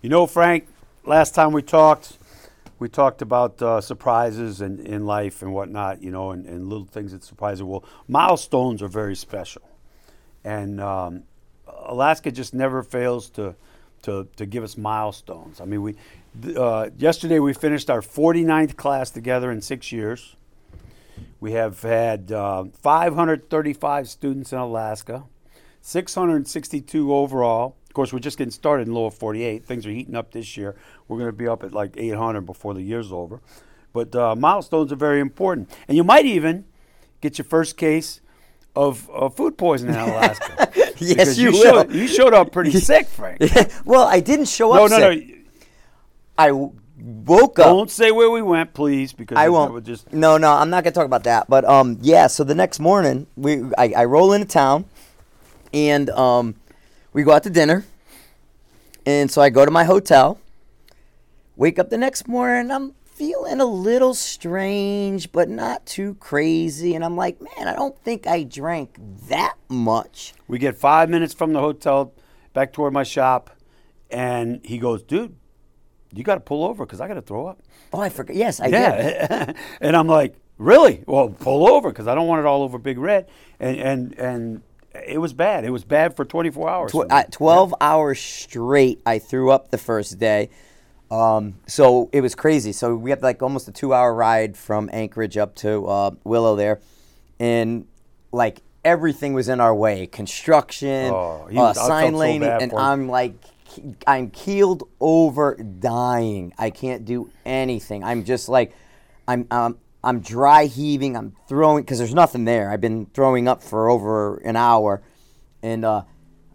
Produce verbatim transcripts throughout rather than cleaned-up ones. You know, Frank, last time we talked, we talked about uh, surprises and in life and whatnot, you know, and, and little things that surprise you. Well, milestones are very special. And um, Alaska just never fails to, to, to give us milestones. I mean, we uh, yesterday we finished our forty-ninth class together in six years. We have had uh, five hundred thirty-five students in Alaska, six hundred sixty-two overall. Of course, we're just getting started in lower forty-eight. Things are heating up this year. We're going to be up at like eight hundred before the year's over. But uh, milestones are very important. And you might even get your first case of uh, food poisoning in Alaska. Yes, you, you will. Showed, you showed up pretty sick, Frank. Well, I didn't show no, up no, sick. No, no, no. I... Woke up. Don't say where we went, please, because I won't. Would just no, no, I'm not gonna talk about that. But um, yeah. So the next morning, we I, I roll into town, and um, we go out to dinner. And so I go to my hotel. Wake up the next morning, I'm feeling a little strange, but not too crazy. And I'm like, man, I don't think I drank that much. We get five minutes from the hotel back toward my shop, and he goes, dude, you got to pull over because I got to throw up. Oh, I forgot. Yes, I yeah. did. And I'm like, really? Well, pull over because I don't want it all over Big Red. And and and it was bad. It was bad for twenty-four hours. Tw- uh, twelve yeah. hours straight, I threw up the first day. Um, so it was crazy. So we had like almost a two-hour ride from Anchorage up to uh, Willow there. And like everything was in our way. Construction, oh, he, uh, sign lane. So and I'm like... I'm keeled over, dying. I can't do anything. I'm just like, I'm um, I'm dry heaving. I'm throwing, because there's nothing there. I've been throwing up for over an hour. And uh,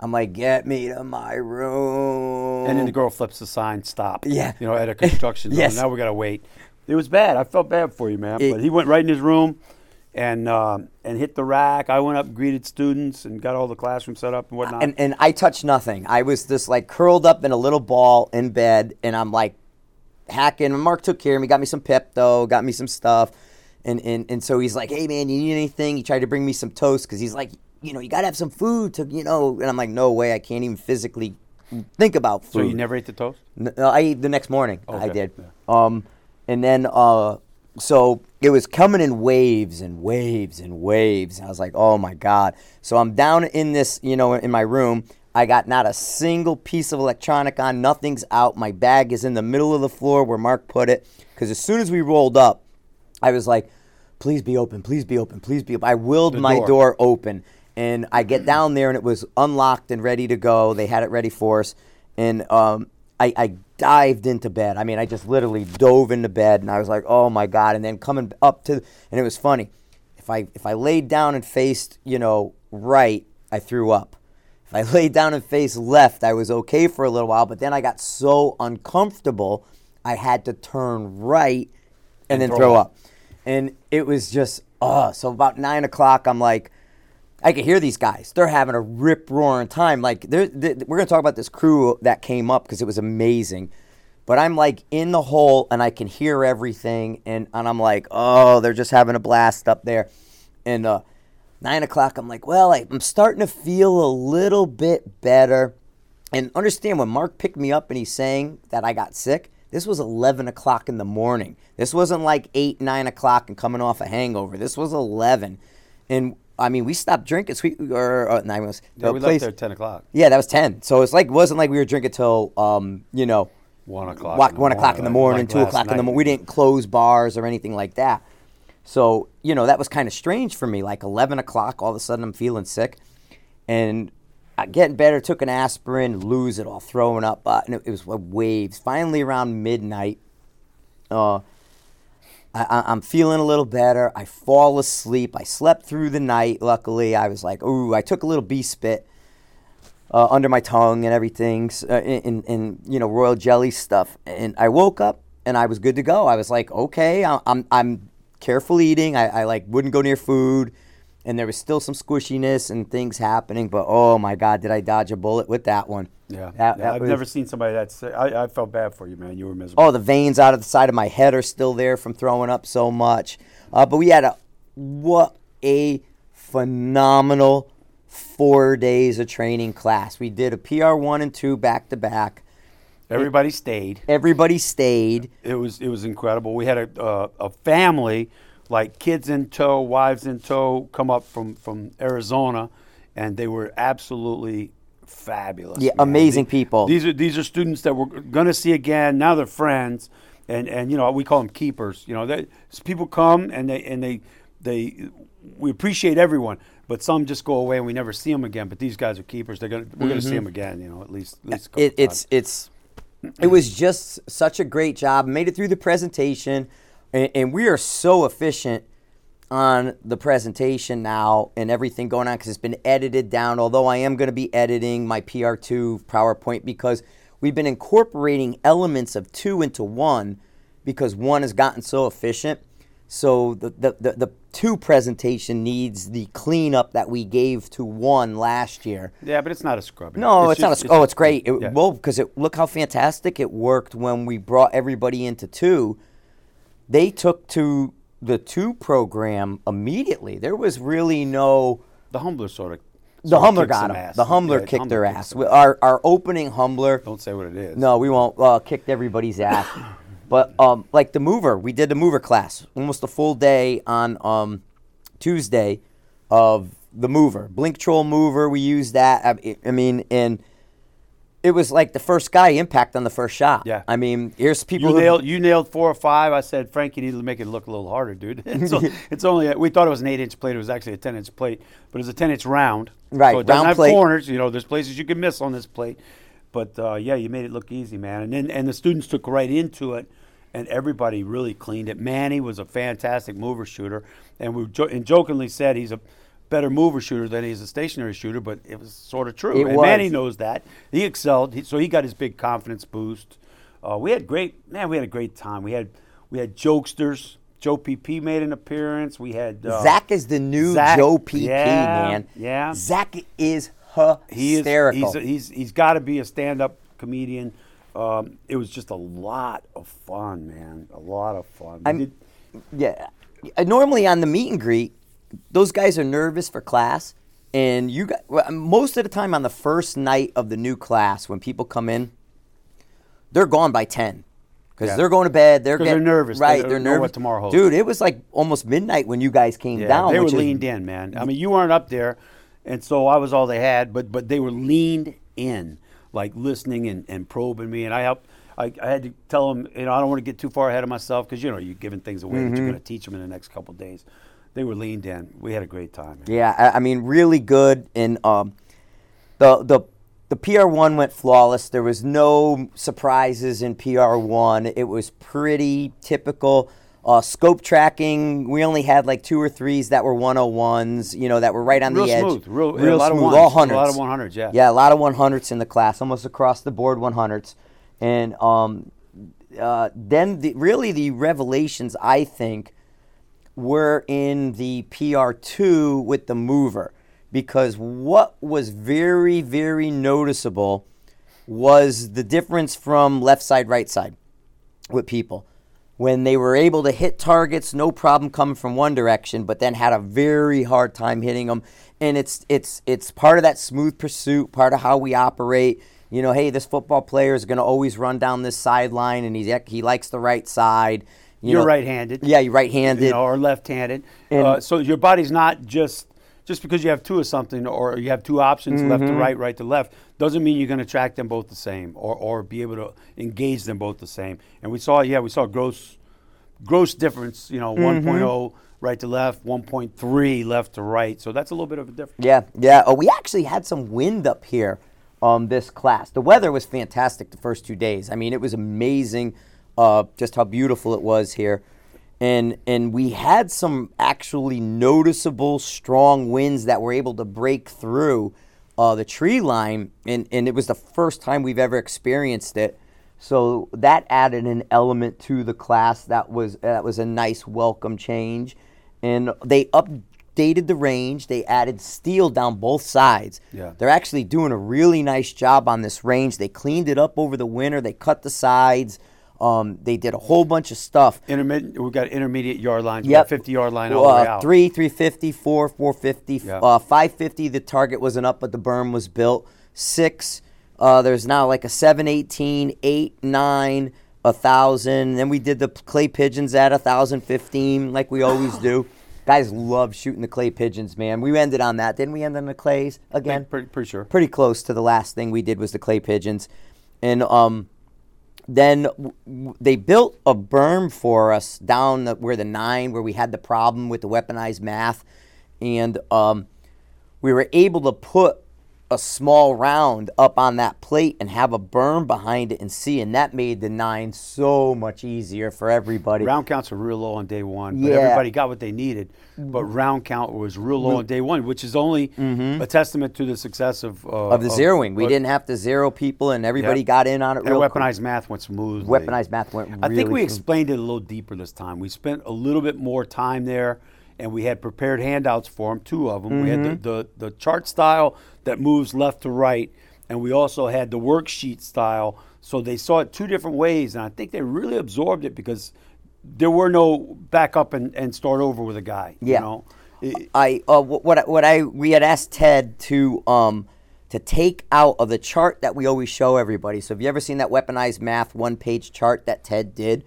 I'm like, get me to my room. And then the girl flips the sign, stop. Yeah. You know, at a construction zone. Yes. Now we got to wait. It was bad. I felt bad for you, man. It, but he went right in his room and uh, and hit the rack. I went up and greeted students and got all the classroom set up and whatnot. And, and I touched nothing. I was just like curled up in a little ball in bed, and I'm like hacking. And Mark took care of me, got me some Pepto, got me some stuff. And, and, and so he's like, hey, man, you need anything? He tried to bring me some toast because he's like, you know, you got to have some food to, you know. And I'm like, no way. I can't even physically think about food. So you never ate the toast? No, I ate the next morning. Okay. I did. Yeah. Um, and then... Uh, So it was coming in waves and waves and waves. I was like, oh, my God. So I'm down in this, you know, in my room. I got not a single piece of electronic on. Nothing's out. My bag is in the middle of the floor where Mark put it. Because as soon as we rolled up, I was like, please be open. Please be open. Please be open. I willed my door open. And I get down there, and it was unlocked and ready to go. They had it ready for us. And um, I... I dived into bed. I mean, I just literally dove into bed, and I was like, "Oh my God!" And then coming up to, and it was funny. If I if I laid down and faced, you know, right, I threw up. If I laid down and faced left, I was okay for a little while, but then I got so uncomfortable, I had to turn right and, and then throw, throw up. up. And it was just, oh. So about nine o'clock, I'm like, I could hear these guys. They're having a rip-roaring time. Like they're, they're, we're going to talk about this crew that came up because it was amazing. But I'm like in the hole, and I can hear everything. And, and I'm like, oh, they're just having a blast up there. And uh, nine o'clock, I'm like, well, I, I'm starting to feel a little bit better. And understand, when Mark picked me up and he's saying that I got sick, this was eleven o'clock in the morning. This wasn't like eight, nine o'clock and coming off a hangover. This was eleven. And I mean, we stopped drinking. Sweet, or, or no, I was, yeah, we place. left there at ten o'clock. Yeah, that was ten. So it's like, it wasn't like we were drinking till um, you know, one o'clock, walk, one o'clock in the morning, like two o'clock night. in the morning. We didn't close bars or anything like that. So you know, that was kind of strange for me. Like eleven o'clock, all of a sudden I'm feeling sick, and I getting better. Took an aspirin, lose it all, throwing up. Uh, and it, it was like waves. Finally, around midnight, uh. I, I'm feeling a little better. I fall asleep. I slept through the night, luckily. I was like, ooh, I took a little bee spit uh, under my tongue and everything, uh, in, in, you know, royal jelly stuff. And I woke up, and I was good to go. I was like, okay, I'm I'm careful eating. I, I, like, wouldn't go near food. And there was still some squishiness and things happening. But, oh, my God, did I dodge a bullet with that one. Yeah, that, yeah that I've was, never seen somebody that sick. I, I felt bad for you, man. You were miserable. Oh, the veins out of the side of my head are still there from throwing up so much. Uh, but we had a what a phenomenal four days of training class. We did a P R one and two back-to-back. Everybody it, stayed. Everybody stayed. It was it was incredible. We had a uh, a family, like kids in tow, wives in tow, come up from, from Arizona, and they were absolutely fabulous. Yeah, man. Amazing they, people. These are these are students that we're going to see again. Now they're friends, and, and you know we call them keepers. You know, they, people come and they and they they we appreciate everyone. But some just go away and we never see them again. But these guys are keepers. They're gonna, we're mm-hmm. gonna see them again. You know, at least at least. A couple it, it's it's it was just such a great job. Made it through the presentation, and, and we are so efficient on the presentation now and everything going on because it's been edited down. Although I am going to be editing my P R two PowerPoint because we've been incorporating elements of two into one because one has gotten so efficient. So the, the, the, the two presentation needs the cleanup that we gave to one last year. Yeah, but it's not a scrub. No, it's, it's just, not a scrub. Oh, it's great. It, yeah. Well, because it, look how fantastic it worked when we brought everybody into two. They took to the two program immediately. There was really no... The Humbler sort of... The Humbler got him. The Humbler yeah, kicked Humbler their ass. Our, our opening Humbler... Don't say what it is. No, we won't. Uh, kicked everybody's ass. But um, like the mover, we did the mover class almost a full day on um, Tuesday of the mover. Blink Trol mover, we used that. I, I mean, and it was like the first guy impact on the first shot. Yeah. I mean, here's people you who... Nailed, you nailed four or five. I said, Frank, you need to make it look a little harder, dude. It's, only, it's only, we thought it was an eight-inch plate. It was actually a ten-inch plate, but it's a ten-inch round. Right, so it round have plate. Corners. You know, there's places you can miss on this plate. But, uh, yeah, you made it look easy, man. And then, and the students took right into it. And everybody really cleaned it. Manny was a fantastic mover shooter, and we jo- and jokingly said he's a better mover shooter than he's a stationary shooter, but it was sort of true. It and was. Manny knows that. He excelled, he, so he got his big confidence boost. Uh, we had great man. We had a great time. We had we had jokesters. Joe P P made an appearance. We had uh, Zach is the new Zach, Joe P P yeah, man. Yeah, Zach is hysterical. He is, he's he's he's got to be a stand-up comedian. Um, it was just a lot of fun, man. A lot of fun. Did, yeah. Normally on the meet and greet, those guys are nervous for class. And you got, well, most of the time on the first night of the new class, when people come in, they're gone by ten. Because yeah. they're going to bed. They're getting, they're nervous. Right, they they're nervous. Know what tomorrow holds. Dude, it was like almost midnight when you guys came yeah, down. They were leaned is, in, man. I mean, you weren't up there, and so I was all they had. But, but they were leaned in. Like listening and, and probing me, and I helped. I, I had to tell them, you know, I don't want to get too far ahead of myself because you know you're giving things away mm-hmm. that you're going to teach them in the next couple of days. They were leaned in. We had a great time. Man. Yeah, I, I mean, really good. And um, the the the P R one went flawless. There was no surprises in P R one. It was pretty typical. Uh, scope tracking, we only had like two or threes that were one oh ones, you know, that were right on real the smooth, edge. Real, real, real a lot smooth, of all hundreds. A lot of one hundreds, yeah. Yeah, a lot of one hundreds in the class, almost across the board one hundreds. And um, uh, then the, really the revelations, I think, were in the P R two with the mover. Because what was very, very noticeable was the difference from left side, right side with people. When they were able to hit targets, no problem coming from one direction, but then had a very hard time hitting them. And it's it's it's part of that smooth pursuit, part of how we operate. You know, hey, this football player is going to always run down this sideline, and he's he likes the right side. You you're know, right-handed. Yeah, you're right-handed. You know, or left-handed. Uh, so your body's not just just because you have two of something or you have two options, mm-hmm. left to right, right to left, doesn't mean you're going to track them both the same or, or be able to engage them both the same. And we saw, yeah, we saw gross gross difference, you know, mm-hmm. one point oh right to left, one point three left to right. So that's a little bit of a difference. Yeah, yeah. Oh, we actually had some wind up here um, this class. The weather was fantastic the first two days. I mean, it was amazing uh, just how beautiful it was here. And and we had some actually noticeable strong winds that were able to break through uh, the tree line, and, and it was the first time we've ever experienced it. So that added an element to the class that was that was a nice welcome change. And they updated the range. They added steel down both sides. Yeah. They're actually doing a really nice job on this range. They cleaned it up over the winter. They cut the sides. Um, they did a whole bunch of stuff. Intermediate, we've got intermediate yard lines. Yep. fifty yard line all uh, the way out. Three, three fifty, four, four fifty, yeah. uh, five fifty. The target wasn't up, but the berm was built. Six, Uh, there's now like a seven eighteen, eight, nine, one thousand. Then we did the clay pigeons at one thousand fifteen like we always do. Guys love shooting the clay pigeons, man. We ended on that. Didn't we end on the clays again? Pretty, pretty sure. Pretty close to the last thing we did was the clay pigeons. And um, then w- w- they built a berm for us down the, where the nine, where we had the problem with the weaponized math. And um, we were able to put a small round up on that plate and have a berm behind it and see, and that made the nine so much easier for everybody. Round counts were real low on day one, but yeah. everybody got what they needed. But round count was real low on day one, which is only mm-hmm. a testament to the success of... Uh, of the of, zeroing. We uh, didn't have to zero people, and everybody yeah. got in on it and real quick. And weaponized math went smoothly. Weaponized math went really I think we smooth. Explained it a little deeper this time. We spent a little bit more time there. And we had prepared handouts for them, two of them. Mm-hmm. We had the, the, the chart style that moves left to right, and we also had the worksheet style. So they saw it two different ways, and I think they really absorbed it because there were no back up and, and start over with a guy. Yeah. You know? it, I uh, what what I we had asked Ted to um to take out of the chart that we always show everybody. So have you ever seen that weaponized math one page chart that Ted did?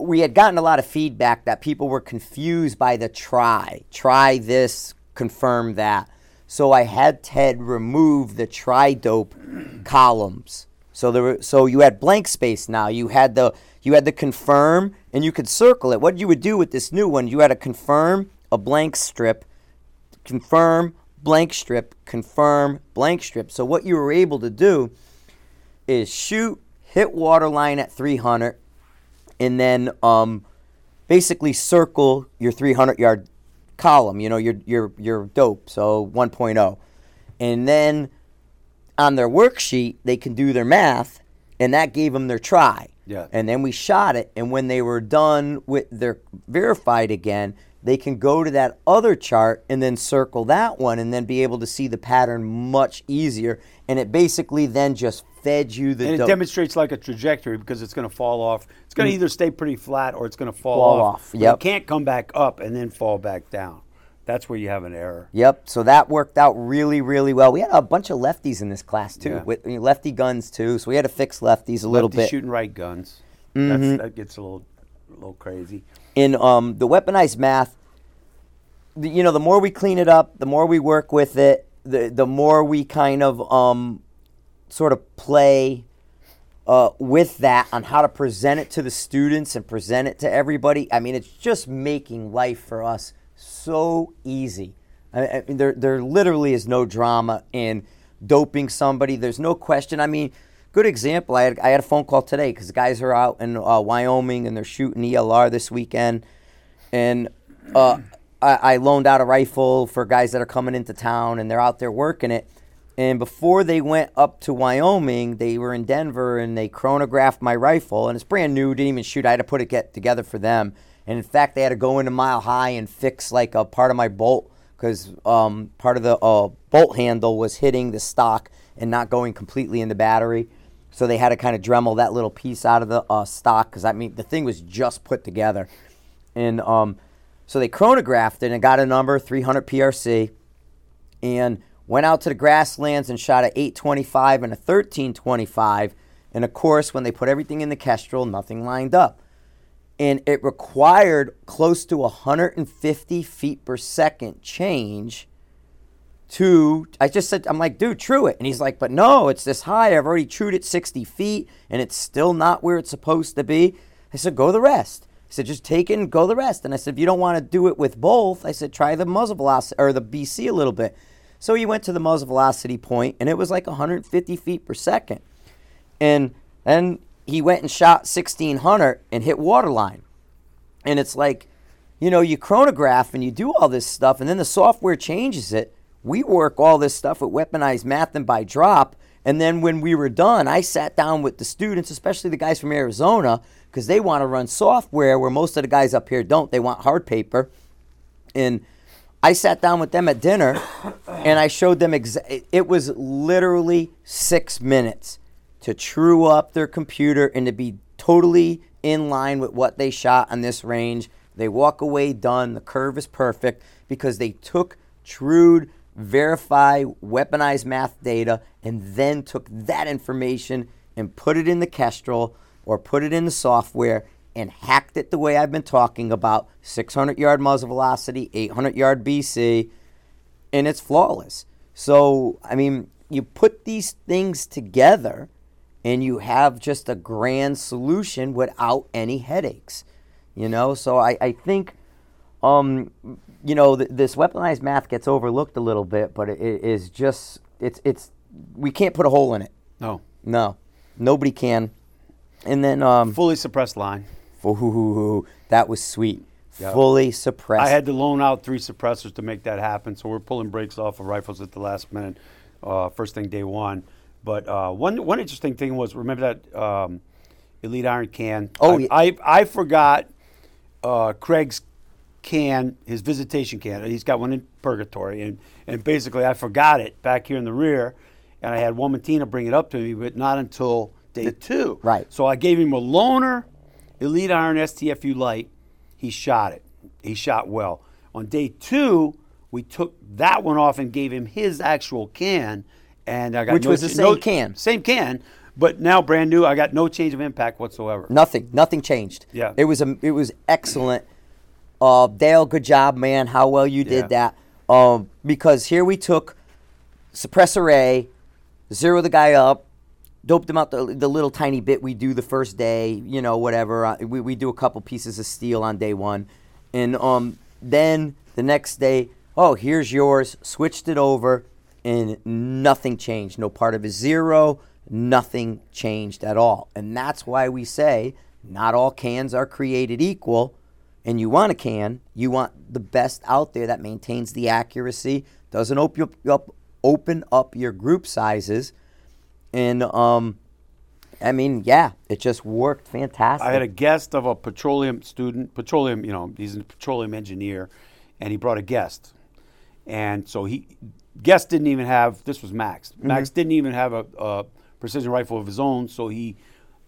We had gotten a lot of feedback that people were confused by the try. Try this, confirm that. So I had Ted remove the try dope columns. So there were, so you had blank space now. You had the you had the confirm and you could circle it. What you would do with this new one, you had a confirm, a blank strip, confirm, blank strip, confirm, blank strip. So what you were able to do is shoot, hit waterline at three hundred, and then um, basically circle your three hundred yard column, you know, your your your dope, so one point oh. And then on their worksheet, they can do their math, and that gave them their try. Yeah. And then we shot it, and when they were done with their verified again, they can go to that other chart and then circle that one and then be able to see the pattern much easier. And it basically then just fed you the... And it dope. Demonstrates like a trajectory because it's going to fall off. It's going to either stay pretty flat or it's going to fall, fall off. off. Yep. You can't come back up and then fall back down. That's where you have an error. Yep. So that worked out really, really well. We had a bunch of lefties in this class too. Yeah. With, I mean, lefty guns too. So we had to fix lefties a little Lefty bit. Shooting right guns. Mm-hmm. That's, that gets a little, a little crazy. In um, the weaponized math, the, you know, the more we clean it up, the more we work with it, the the more we kind of um, sort of play uh, with that on how to present it to the students and present it to everybody. I mean, it's just making life for us so easy. I, I mean, there there literally is no drama in doping somebody. There's no question. I mean, good example, I had, I had a phone call today because guys are out in uh, Wyoming and they're shooting E L R this weekend. And uh, I, I loaned out a rifle for guys that are coming into town and they're out there working it. And before they went up to Wyoming, they were in Denver and they chronographed my rifle. And it's brand new, didn't even shoot. I had to put it get together for them. And in fact, they had to go into Mile High and fix like a part of my bolt because um, part of the uh, bolt handle was hitting the stock and not going completely in the battery. So they had to kind of Dremel that little piece out of the uh, stock because, I mean, the thing was just put together. And um, so they chronographed it and got a number, three hundred P R C, and went out to the grasslands and shot a eight twenty-five and a thirteen twenty-five. And, of course, when they put everything in the Kestrel, nothing lined up. And it required close to one hundred fifty feet per second change to, I just said, I'm like, dude, true it. And he's like, but no, it's this high. I've already trued it sixty feet, and it's still not where it's supposed to be. I said, go the rest. I said, just take it and go the rest. And I said, if you don't want to do it with both, I said, try the muzzle velocity, or the B C a little bit. So he went to the muzzle velocity point, and it was like one hundred fifty feet per second. And then he went and shot sixteen hundred and hit waterline. And it's like, you know, you chronograph and you do all this stuff, and then the software changes it. We work all this stuff with weaponized math and by drop. And then when we were done, I sat down with the students, especially the guys from Arizona, because they want to run software where most of the guys up here don't. They want hard paper. And I sat down with them at dinner, and I showed them exa- – it was literally six minutes to true up their computer and to be totally in line with what they shot on this range. They walk away done. The curve is perfect because they took trued – verify weaponized math data, and then took that information and put it in the Kestrel or put it in the software and hacked it the way I've been talking about, six hundred yard muzzle velocity, eight hundred yard B C, and it's flawless. So, I mean, you put these things together and you have just a grand solution without any headaches, you know? So I, I think, um, you know, th- this weaponized math gets overlooked a little bit, but it, it is just, it's, it's, we can't put a hole in it. No. No. Nobody can. And then... Um, fully suppressed line. Ooh, that was sweet. Yep. Fully suppressed. I had to loan out three suppressors to make that happen, so we're pulling brakes off of rifles at the last minute, uh, first thing day one. But uh, one one interesting thing was, remember that um, Elite Iron can? Oh, I, yeah. I, I forgot uh, Craig's can, his visitation can. He's got one in Purgatory, and, and basically I forgot it back here in the rear, and I had Womantina bring it up to me, but not until day the, two. Right. So I gave him a loaner, Elite Iron S T F U light. He shot it. He shot well. On day two, we took that one off and gave him his actual can, and I got which no was the ch- same no, can, same can, but now brand new. I got no change of impact whatsoever. Nothing, nothing changed. Yeah, it was a, it was excellent. Uh, Dale, good job, man. How well you did yeah. that. Um, because here we took suppressor A, zeroed the guy up, doped him out the, the little tiny bit we do the first day. You know, whatever. We we do a couple pieces of steel on day one, and um, then the next day, oh, here's yours. Switched it over. And nothing changed. No part of a zero, nothing changed at all. And that's why we say not all cans are created equal. And you want a can, you want the best out there that maintains the accuracy, doesn't open up, open up your group sizes. And, um, I mean, yeah, it just worked fantastic. I had a guest of a petroleum student, petroleum, you know, he's a petroleum engineer, and he brought a guest. And so he... Guest didn't even have, this was Max. Max mm-hmm. didn't even have a, a precision rifle of his own, so he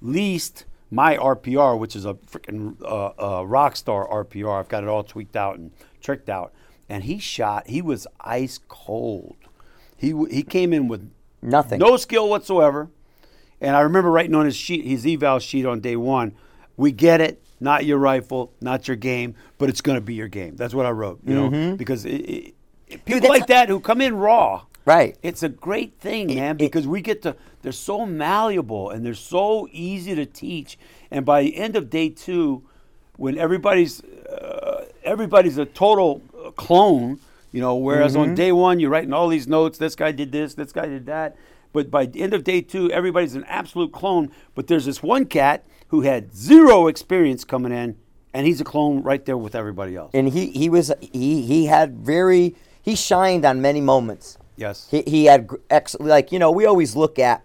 leased my R P R, which is a freaking uh, uh, Rockstar R P R. I've got it all tweaked out and tricked out. And he shot, he was ice cold. He w- he came in with nothing, no skill whatsoever. And I remember writing on his sheet, his eval sheet on day one, we get it. Not your rifle, not your game, but it's going to be your game. That's what I wrote, you mm-hmm. know, because it, it people Dude, like that who come in raw, right? It's a great thing, man, it, because it, we get to, they're so malleable and they're so easy to teach. And by the end of day two, when everybody's uh, everybody's a total clone, you know, whereas mm-hmm. on day one, you're writing all these notes, this guy did this, this guy did that. But by the end of day two, everybody's an absolute clone. But there's this one cat who had zero experience coming in, and he's a clone right there with everybody else. And he, he was, he, he had very... He shined on many moments. Yes. He he had, ex- like, you know, we always look at,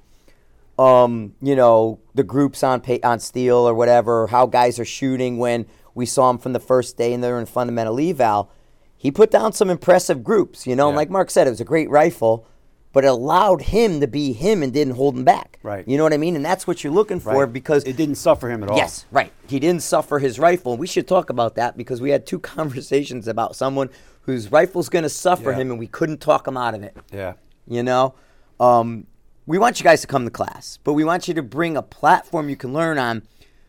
um, you know, the groups on pay- on steel or whatever, how guys are shooting when we saw them from the first day and they're in fundamental eval. He put down some impressive groups, you know, yeah. and like Mark said, it was a great rifle, but it allowed him to be him and didn't hold him back. Right. You know what I mean? And that's what you're looking for right. because... It didn't suffer him at all. Yes, right. He didn't suffer his rifle. And we should talk about that because we had two conversations about someone... whose rifle's going to suffer yeah. him, and we couldn't talk him out of it. Yeah. You know? Um, we want you guys to come to class, but we want you to bring a platform you can learn on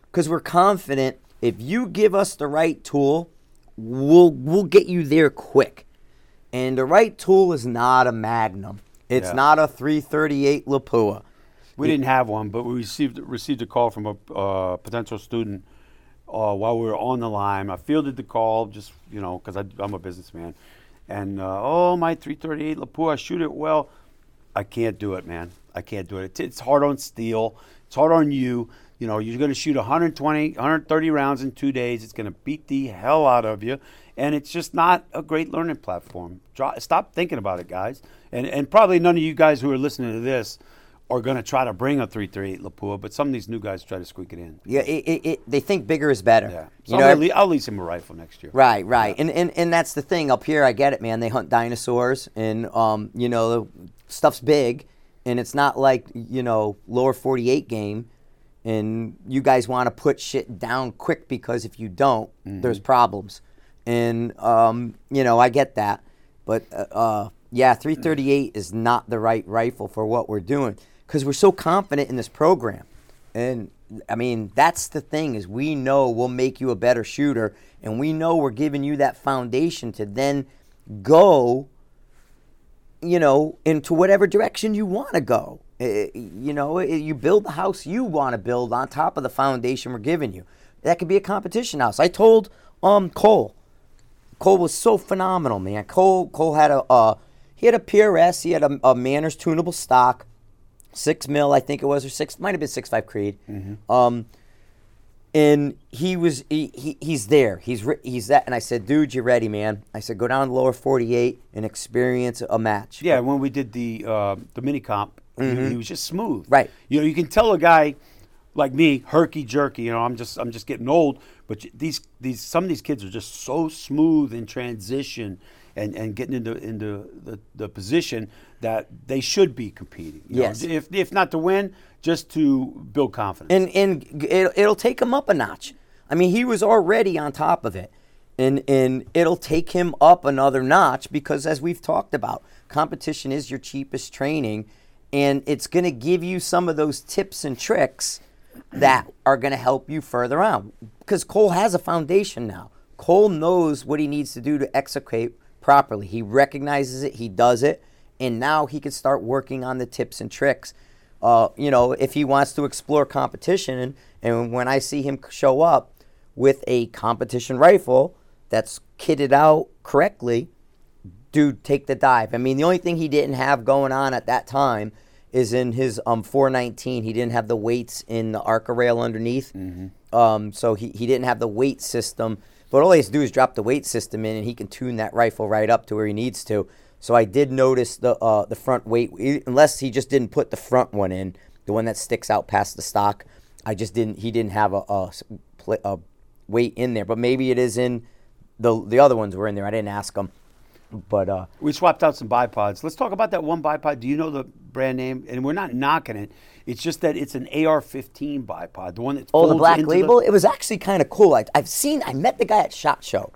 because we're confident if you give us the right tool, we'll we'll get you there quick. And the right tool is not a Magnum. It's yeah. not a three thirty-eight Lapua. We it, didn't have one, but we received received a call from a uh, potential student Uh, while we were on the line. I fielded the call just, you know, because I'm a businessman. And, uh, oh, my three thirty-eight Lapua, I shoot it well. I can't do it, man. I can't do it. It's, it's hard on steel. It's hard on you. You know, you're going to shoot one twenty, one thirty rounds in two days. It's going to beat the hell out of you. And it's just not a great learning platform. Try, stop thinking about it, guys. And, and probably none of you guys who are listening to this are going to try to bring a three thirty-eight Lapua, but some of these new guys try to squeak it in. Yeah, it, it, it, they think bigger is better. Yeah, so you know, I'll, lease, I'll lease him a rifle next year. Right, right, yeah. and, and and that's the thing up here. I get it, man. They hunt dinosaurs, and um, you know, stuff's big, and it's not like you know lower forty-eight game, and you guys want to put shit down quick because if you don't, mm-hmm. there's problems, and um, you know, I get that, but uh, yeah, three thirty-eight is not the right rifle for what we're doing because we're so confident in this program. And, I mean, that's the thing is we know we'll make you a better shooter, and we know we're giving you that foundation to then go, you know, into whatever direction you want to go. It, you know, it, you build the house you want to build on top of the foundation we're giving you. That could be a competition house. I told um Cole. Cole was so phenomenal, man. Cole Cole had a uh, he had a P R S. He had a, a Manners tunable stock, six mil, I think it was, or six might have been six five Creed. Mm-hmm. Um, and he was he, he he's there. He's re- he's that. And I said, dude, you ready, man? I said, go down to lower forty-eight and experience a match. Yeah, when we did the uh, the mini comp. Mm-hmm. He, he was just smooth, right? You know, you can tell a guy like me, herky jerky. You know, I'm just, I'm just getting old. But these, these, some of these kids are just so smooth in transition and, and getting into into the, the position that they should be competing. You yes, know, if if not to win, just to build confidence. And and it, it'll take him up a notch. I mean, he was already on top of it, and and it'll take him up another notch because, as we've talked about, competition is your cheapest training. And it's going to give you some of those tips and tricks that are going to help you further on. Because Cole has a foundation now. Cole knows what he needs to do to execute properly. He recognizes it. He does it. And now he can start working on the tips and tricks. Uh, you know, if he wants to explore competition, and, and when I see him show up with a competition rifle that's kitted out correctly, dude, take the dive. I mean, the only thing he didn't have going on at that time is in his um, four nineteen, he didn't have the weights in the Arca rail underneath. Mm-hmm. Um, so he, he didn't have the weight system. But all he has to do is drop the weight system in, and he can tune that rifle right up to where he needs to. So I did notice the uh, the front weight, unless he just didn't put the front one in, the one that sticks out past the stock. I just didn't, he didn't have a, a, a weight in there. But maybe it is in, the the other ones were in there. I didn't ask him. But uh, we swapped out some bipods. Let's talk about that one bipod. Do you know the brand name? And we're not knocking it. It's just that it's an A R fifteen bipod, the one that oh, the black label. The... It was actually kind of cool. I, I've seen. I met the guy at SHOT Show,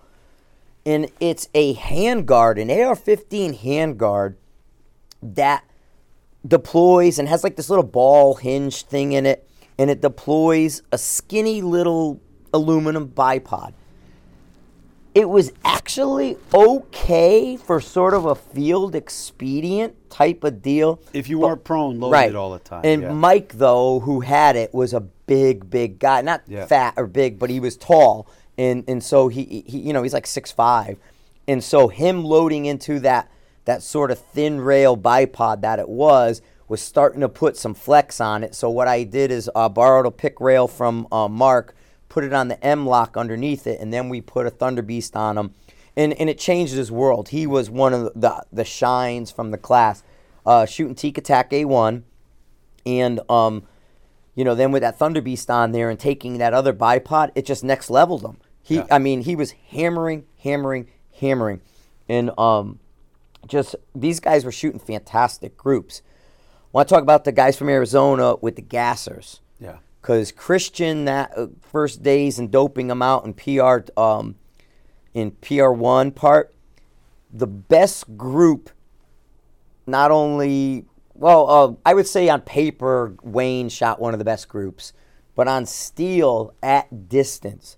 and it's a handguard, an A R fifteen handguard that deploys and has like this little ball hinge thing in it, and it deploys a skinny little aluminum bipod. It was actually okay for sort of a field expedient type of deal. If you weren't prone, loaded right. all the time. And yeah. Mike, though, who had it, was a big, big guy. Not yeah. fat or big, but he was tall. And and so, he, he you know, he's like six five. And so him loading into that, that sort of thin rail bipod that it was, was starting to put some flex on it. So what I did is uh, borrowed a pick rail from uh, Mark, put it on the M-lock underneath it, and then we put a Thunder Beast on him. And and it changed his world. He was one of the, the, the shines from the class, uh, shooting Teak Attack A one. And, um, you know, then with that Thunder Beast on there and taking that other bipod, it just next leveled him. He, yeah. I mean, he was hammering, hammering, hammering. And um, just these guys were shooting fantastic groups. I want to talk about the guys from Arizona with the gassers. Yeah. Because Christian, that uh, first days and doping him out in P R, um, in P R one part, the best group, not only, well, uh, I would say on paper, Wayne shot one of the best groups, but on steel at distance,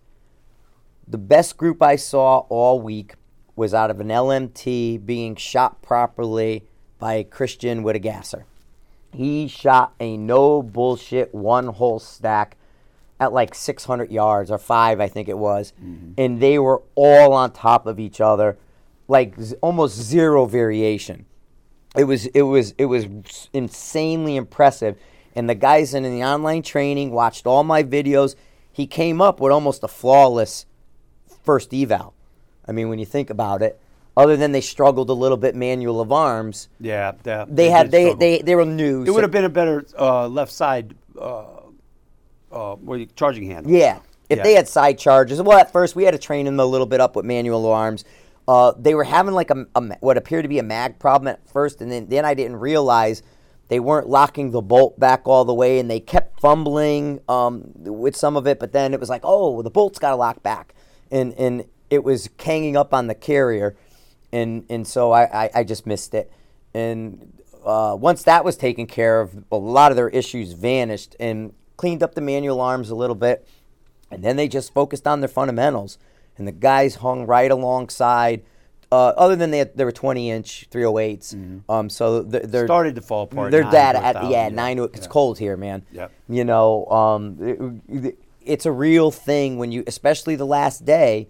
the best group I saw all week was out of an L M T being shot properly by Christian with a gasser. He shot a no-bullshit one-hole stack at like six hundred yards, or five, I think it was. Mm-hmm. And they were all on top of each other, like z- almost zero variation. It was it was, it was was insanely impressive. And the guys in the online training watched all my videos. He came up with almost a flawless first eval. I mean, when you think about it. Other than they struggled a little bit, manual of arms. Yeah, yeah they, they had they, they they were new. It so. would have been a better uh, left side, uh, uh, charging handle. Yeah, if yeah. they had side charges. Well, at first we had to train them a little bit up with manual arms. Uh, they were having like a, a what appeared to be a mag problem at first, and then then I didn't realize they weren't locking the bolt back all the way, and they kept fumbling um, with some of it. But then it was like, oh, the bolt's got to lock back, and and it was hanging up on the carrier. and and so I, I, I just missed it. And uh, once that was taken care of, a lot of their issues vanished and cleaned up the manual arms a little bit. And then they just focused on their fundamentals. And the guys hung right alongside. Uh, other than that, they were twenty-inch three oh eights. Mm-hmm. Um, so they're, they're started to fall apart. Their data at yeah, yeah nine. It's yeah. cold here, man. Yep. You know, um, it, it's a real thing when you, especially the last day.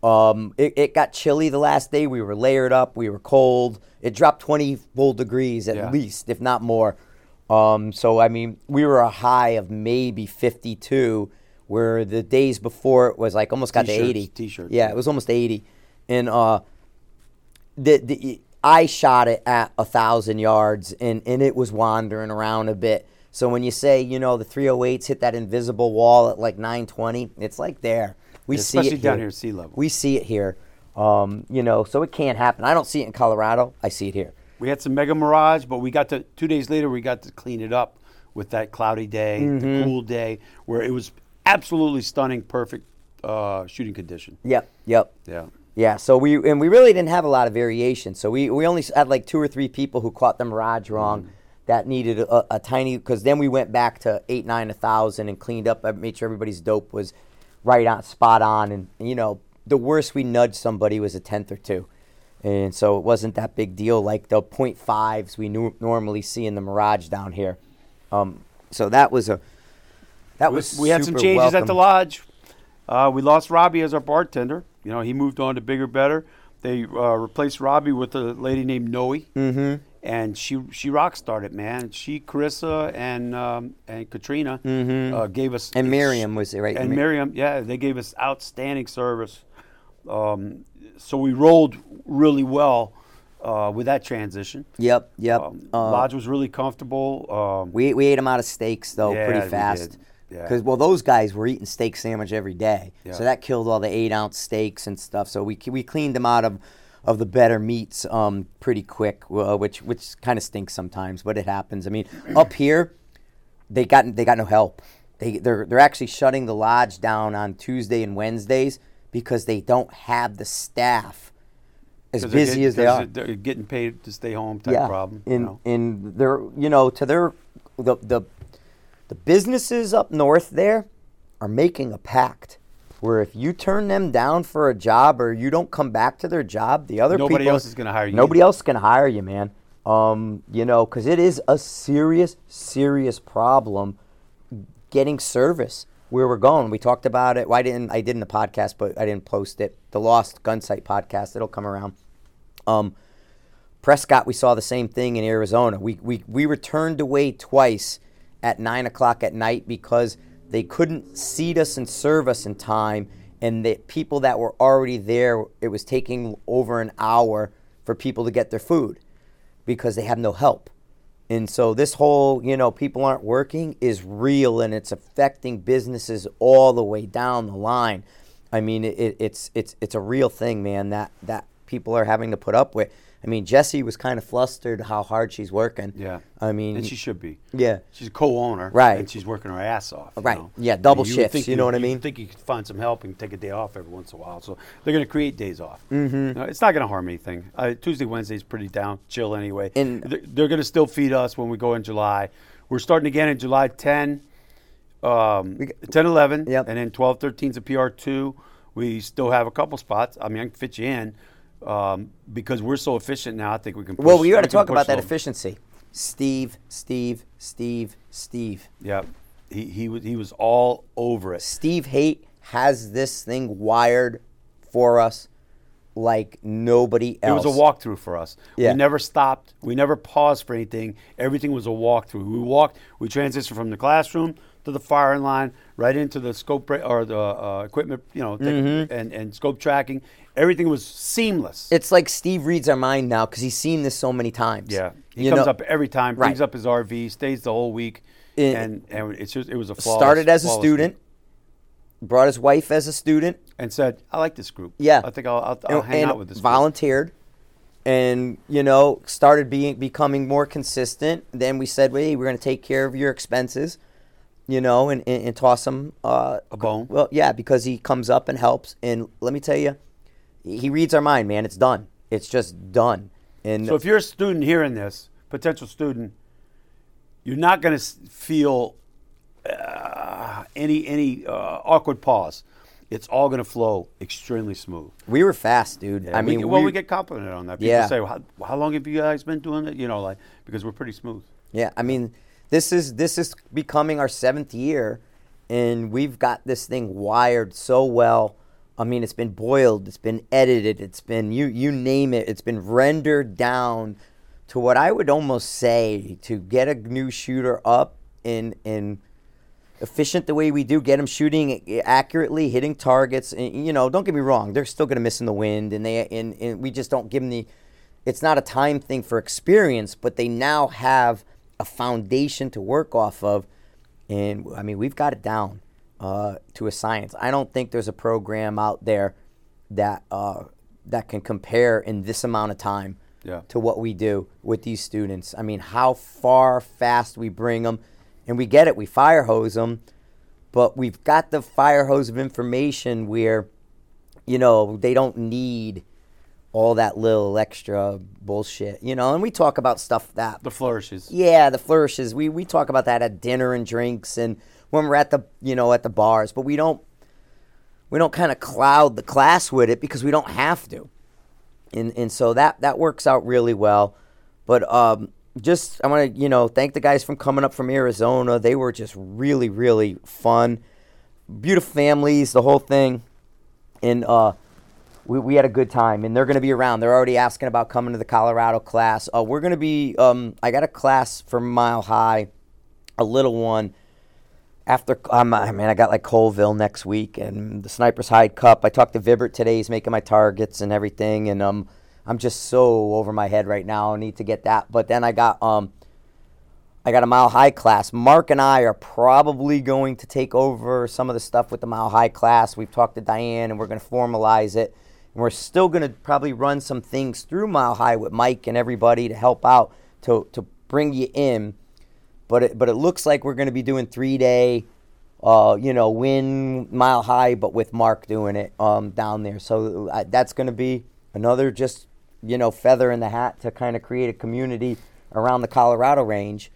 Um, it, it got chilly the last day. We were layered up. We were cold. It dropped twenty full degrees at yeah. least, if not more. Um, so I mean, we were a high of maybe fifty-two, where the days before it was like almost got T-shirts, to eighty. T-shirt. Yeah, it was almost eighty. And uh, the the I shot it at a thousand yards, and, and it was wandering around a bit. So when you say, you know, the three oh eights hit that invisible wall at like nine twenty, it's like there. We yeah, see it here. Especially down here at sea level. We see it here, um, you know. So it can't happen. I don't see it in Colorado. I see it here. We had some mega mirage, but we got to two days later. We got to clean it up with that cloudy day, mm-hmm. the cool day, where it was absolutely stunning, perfect uh, shooting condition. Yep. Yep. Yeah. Yeah, so we and we really didn't have a lot of variation. So we, we only had like two or three people who caught the mirage wrong. Mm. That needed a, a tiny, because then we went back to eight, nine, one thousand and cleaned up. I made sure everybody's dope was right on, spot on. And, you know, the worst we nudged somebody was a tenth or two. And so it wasn't that big deal like the point fives we knew, normally see in the mirage down here. Um, so that was a, that we, was We had super some changes welcome. At the lodge. Uh, we lost Robbie as our bartender. You know, he moved on to bigger, better. They uh, replaced Robbie with a lady named Noe, mm-hmm. and she she rock started, man. She, Carissa, and um, and Katrina mm-hmm. uh, gave us and Miriam was it right? And Miriam, yeah, they gave us outstanding service. Um, so we rolled really well uh, with that transition. Yep, yep. Um, uh, Lodge was really comfortable. Um, we we ate them out of steaks though, yeah, pretty fast. We did. Because, yeah. well, those guys were eating steak sandwich every day. Yeah. So that killed all the eight-ounce steaks and stuff. So we we cleaned them out of, of the better meats um, pretty quick, uh, which which kind of stinks sometimes, but it happens. I mean, up here, they got they got no help. They, they're, they're actually shutting the lodge down on Tuesday and Wednesdays because they don't have the staff as busy getting, as they are. They're getting paid to stay home type yeah. problem. And, you know? and they're, you know, to their the the... The businesses up north there are making a pact where if you turn them down for a job or you don't come back to their job, the other people... Nobody else is going to hire you. Nobody else can hire you, man. Um, you know, because it is a serious, serious problem getting service where we're going. We talked about it. Well, I didn't, I did in the podcast, but I didn't post it. The Lost Gunsight podcast. It'll come around. Um, Prescott, we saw the same thing in Arizona. We, we, we were turned away twice at nine o'clock at night because they couldn't seat us and serve us in time, and the people that were already there, it was taking over an hour for people to get their food because they have no help. And so this whole, you know, people aren't working is real, and it's affecting businesses all the way down the line. I mean, it, it's it's it's a real thing, man, that, that people are having to put up with. I mean, Jessie was kind of flustered how hard she's working. Yeah. I mean. And she should be. Yeah. She's a co-owner. Right. And she's working her ass off. Right. You know? Yeah, double you shifts, think, you know what I mean? You think you could find some help and take a day off every once in a while. So they're going to create days off. Mm-hmm. No, it's not going to harm anything. Uh, Tuesday, Wednesday is pretty down, chill anyway. And They're, they're going to still feed us when we go in July. We're starting again in July tenth, um, ten, eleven, yep. and then twelve, thirteen's a P R two. We still have a couple spots. I mean, I can fit you in. Um, because we're so efficient now, I think we can push. Well, we got to talk about that efficiency. Steve, Steve, Steve, Steve. Yeah, he he was he was all over it. Steve Haight has this thing wired for us like nobody else. It was a walkthrough for us. Yeah. We never stopped. We never paused for anything. Everything was a walkthrough. We walked. We transitioned from the classroom to the firing line, right into the scope or the uh, equipment, you know, mm-hmm. and and scope tracking. Everything was seamless. It's like Steve reads our mind now because he's seen this so many times. Yeah, he you comes know? up every time, brings right. up his R V, stays the whole week, it, and and it's just it was a flawless, started as a student, group. Brought his wife as a student, and said, "I like this group. Yeah, I think I'll, I'll, I'll and, hang and out with this." Volunteered, group. And you know, started being becoming more consistent. Then we said, "Well, hey, we're going to take care of your expenses." You know, and, and, and toss him uh, a bone. Well, yeah, because he comes up and helps. And let me tell you, he reads our mind, man. It's done. It's just done. And so if you're a student hearing this, potential student, you're not going to feel uh, any any uh, awkward pause. It's all going to flow extremely smooth. We were fast, dude. Yeah, I mean, we, well, we, we get complimented on that. People yeah. say, well, how, how long have you guys been doing it? You know, like, because we're pretty smooth. Yeah, I mean, this is this is becoming our seventh year, and we've got this thing wired so well. I mean, it's been boiled, it's been edited, it's been, you you name it, it's been rendered down to what I would almost say to get a new shooter up and, and efficient the way we do, get them shooting accurately, hitting targets. And, you know, don't get me wrong, they're still going to miss in the wind, and they and, and we just don't give them the, it's not a time thing for experience, but they now have a foundation to work off of. And, I mean, we've got it down. Uh, to a science. I don't think there's a program out there that uh, that can compare in this amount of time yeah. to what we do with these students. I mean, how far fast we bring them, and we get it. We fire hose them, but we've got the fire hose of information where, you know, they don't need all that little extra bullshit, you know. And we talk about stuff that the flourishes. Yeah, the flourishes. We we talk about that at dinner and drinks and. When we're at the, you know, at the bars, but we don't, we don't kind of cloud the class with it because we don't have to, and and so that that works out really well. But um, just I want to, you know, thank the guys from coming up from Arizona. They were just really really fun, beautiful families, the whole thing, and uh, we we had a good time. And they're going to be around. They're already asking about coming to the Colorado class. Uh, we're going to be. Um, I got a class for Mile High, a little one. After, um, I mean, I got like Colville next week and the Sniper's Hide Cup. I talked to Vibert today. He's making my targets and everything. And um, I'm just so over my head right now. I need to get that. But then I got um, I got a Mile High class. Mark and I are probably going to take over some of the stuff with the Mile High class. We've talked to Diane, and we're going to formalize it. And we're still going to probably run some things through Mile High with Mike and everybody to help out, to, to bring you in. But it, but it looks like we're going to be doing three-day, uh, you know, win Mile High, but with Mark doing it um, down there. So uh, that's going to be another just, you know, feather in the hat to kind of create a community around the Colorado range.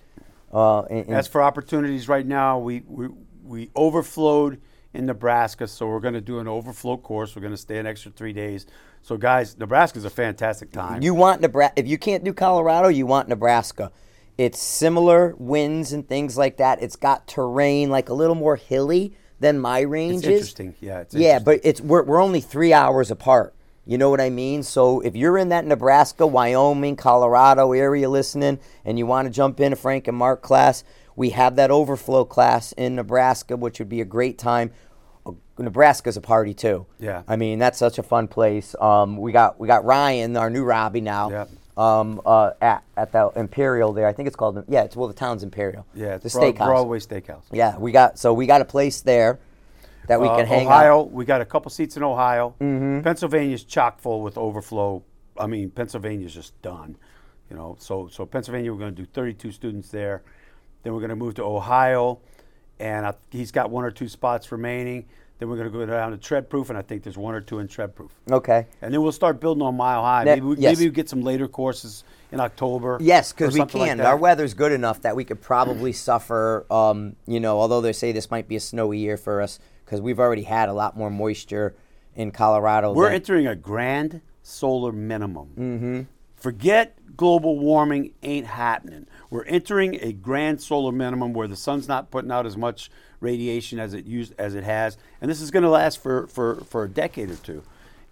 Uh, and, and as for opportunities right now, we, we, we overflowed in Nebraska, so we're going to do an overflow course. We're going to stay an extra three days. So, guys, Nebraska's a fantastic time. You want Nebraska. If you can't do Colorado, you want Nebraska. It's similar winds and things like that. It's got terrain like a little more hilly than my range it's is. Interesting, yeah. It's yeah, interesting. But it's we're we're only three hours apart. You know what I mean? So if you're in that Nebraska, Wyoming, Colorado area listening, and you want to jump in a Frank and Mark class, we have that overflow class in Nebraska, which would be a great time. Nebraska's a party too. Yeah. I mean, that's such a fun place. Um, we got we got Ryan, our new Robbie now. Yeah. Um, uh, at at the Imperial there, I think it's called. Yeah, it's well, the town's Imperial. Yeah, it's the Broad, steakhouse. Broadway Steakhouse. Yeah, we got so we got a place there that we uh, can hang. Ohio, out. We got a couple seats in Ohio. Mm-hmm. Pennsylvania's chock full with overflow. I mean, Pennsylvania's just done. You know, so so Pennsylvania, we're going to do thirty-two students there. Then we're going to move to Ohio, and I, he's got one or two spots remaining. Then we're going to go down to Treadproof, and I think there's one or two in Treadproof. Okay. And then we'll start building on Mile High. That, maybe we yes. maybe we get some later courses in October. Yes, because we can. Like our weather's good enough that we could probably suffer, um, you know, although they say this might be a snowy year for us because we've already had a lot more moisture in Colorado. We're than- entering a grand solar minimum. Mm-hmm. Forget global warming ain't happening. We're entering a grand solar minimum where the sun's not putting out as much radiation as it used as it has, and this is going to last for, for, for a decade or two,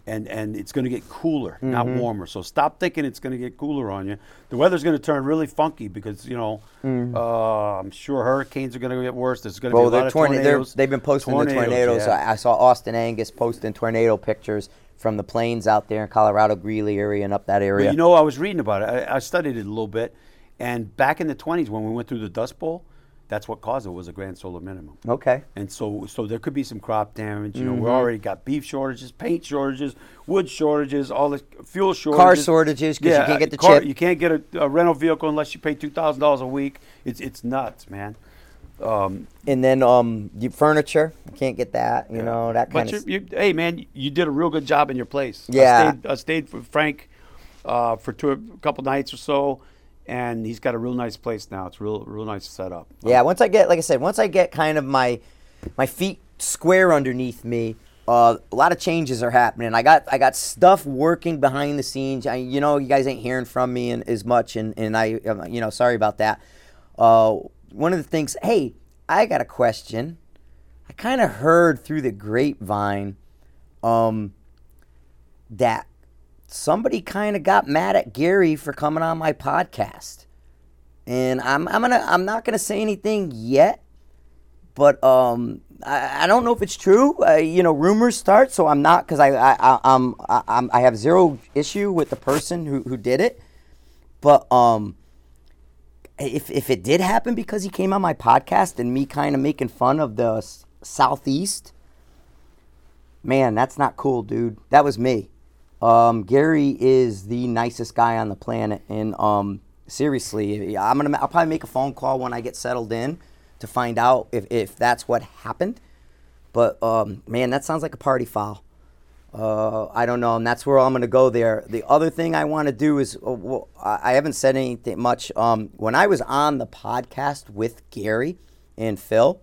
and and it's going to get cooler, mm-hmm. not warmer. So stop thinking it's going to get cooler on you. The weather's going to turn really funky because you know mm. uh, I'm sure hurricanes are going to get worse. There's going to well, be a lot of torna- tornadoes. They've been posting tornadoes, the tornadoes. Yeah. I saw Austin Angus posting tornado pictures from the plains out there in Colorado, Greeley area and up that area. Well, you know, I was reading about it. I, I studied it a little bit. And back in the twenties when we went through the Dust Bowl, that's what caused it was a grand solar minimum. Okay. And so so there could be some crop damage. You mm-hmm. know, we already got beef shortages, paint shortages, wood shortages, all the fuel shortages. Car shortages because yeah, you can't get the car, chip. You can't get a, a rental vehicle unless you pay two thousand dollars a week. It's it's nuts, man. Um, and then um, you, furniture, you can't get that, you yeah. know, that kind but of stuff. Hey, man, you did a real good job in your place. Yeah. I stayed, I stayed for Frank uh, for two, a couple nights or so, and he's got a real nice place now. It's real, real nice setup. Yeah, once I get, like I said, once I get kind of my my feet square underneath me, uh, a lot of changes are happening. I got I got stuff working behind the scenes. I, you know, you guys ain't hearing from me in, as much, and and I, you know, sorry about that. Uh, one of the things, hey, I got a question. I kind of heard through the grapevine um, that somebody kind of got mad at Gary for coming on my podcast, and I'm I'm gonna I'm not gonna say anything yet, but um I, I don't know if it's true. Uh, you know, rumors start, so I'm not because I I, I I'm, I I'm I have zero issue with the person who, who did it, but um. If if it did happen because he came on my podcast and me kind of making fun of the s- Southeast, man, that's not cool, dude. That was me. Um, Gary is the nicest guy on the planet, and um, seriously, I'm gonna I'll probably make a phone call when I get settled in to find out if, if that's what happened. But um, man, that sounds like a party foul. Uh, I don't know, and that's where I'm going to go there. The other thing I want to do is, uh, well, I haven't said anything much. Um, when I was on the podcast with Gary and Phil,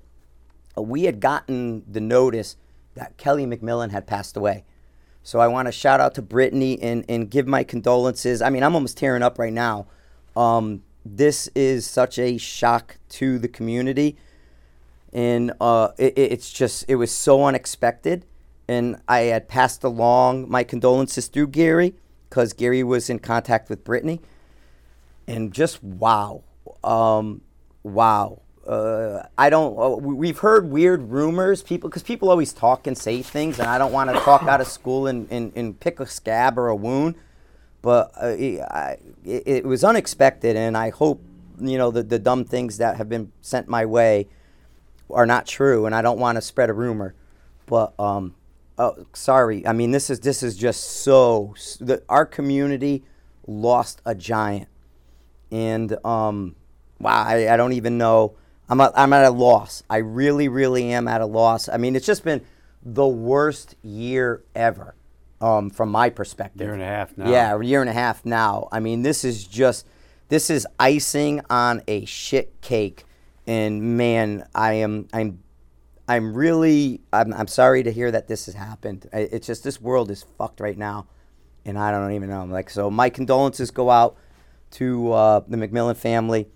uh, we had gotten the notice that Kelly McMillan had passed away. So I want to shout out to Brittany and, and give my condolences. I mean, I'm almost tearing up right now. Um, this is such a shock to the community, and uh, it, it's just, it was so unexpected. And I had passed along my condolences through Gary because Gary was in contact with Brittany. And just wow. Um, wow. Uh, I don't, uh, we've heard weird rumors, people, because people always talk and say things, and I don't want to talk out of school and, and, and pick a scab or a wound. But uh, it, I, it was unexpected, and I hope, you know, the, the dumb things that have been sent my way are not true, and I don't want to spread a rumor. But, um, oh, sorry. I mean, this is this is just so. The, our community lost a giant, and um, wow, I, I don't even know. I'm a, I'm at a loss. I really, really am at a loss. I mean, it's just been the worst year ever, um, from my perspective. Year and a half now. Yeah, a year and a half now. I mean, this is just this is icing on a shit cake, and man, I am I'm. I'm really, I'm, I'm sorry to hear that this has happened. I, it's just, this world is fucked right now, and I don't even know. I'm like, so my condolences go out to uh, the McMillan family,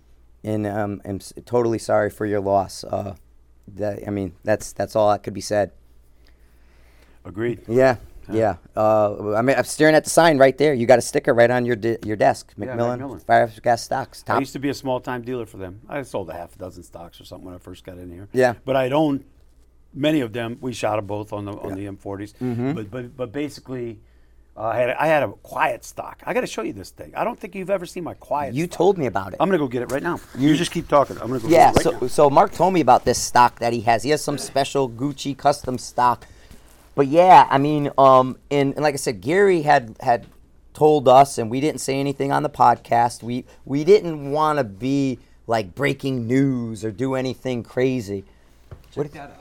and um, I'm totally sorry for your loss. Uh, that, I mean, that's that's all that could be said. Agreed. Yeah, yeah. yeah. Uh, I mean, I'm staring at the sign right there. You got a sticker right on your de- your desk. McMillan, yeah, McMillan. Fire gas stocks. Top. I used to be a small time dealer for them. I sold a half a dozen stocks or something when I first got in here. Yeah, but I don't. Many of them, we shot them both on the on yeah. the M forties. Mm-hmm. But but but basically, uh, I had I had a quiet stock. I got to show you this thing. I don't think you've ever seen my quiet. You stock. told me about it. I'm gonna go get it right now. You, you just keep talking. I'm gonna go. Yeah. Get it right so now. so Mark told me about this stock that he has. He has some special Gucci custom stock. But yeah, I mean, um, and, and like I said, Gary had had told us, and we didn't say anything on the podcast. We we didn't want to be like breaking news or do anything crazy. Check what, that out.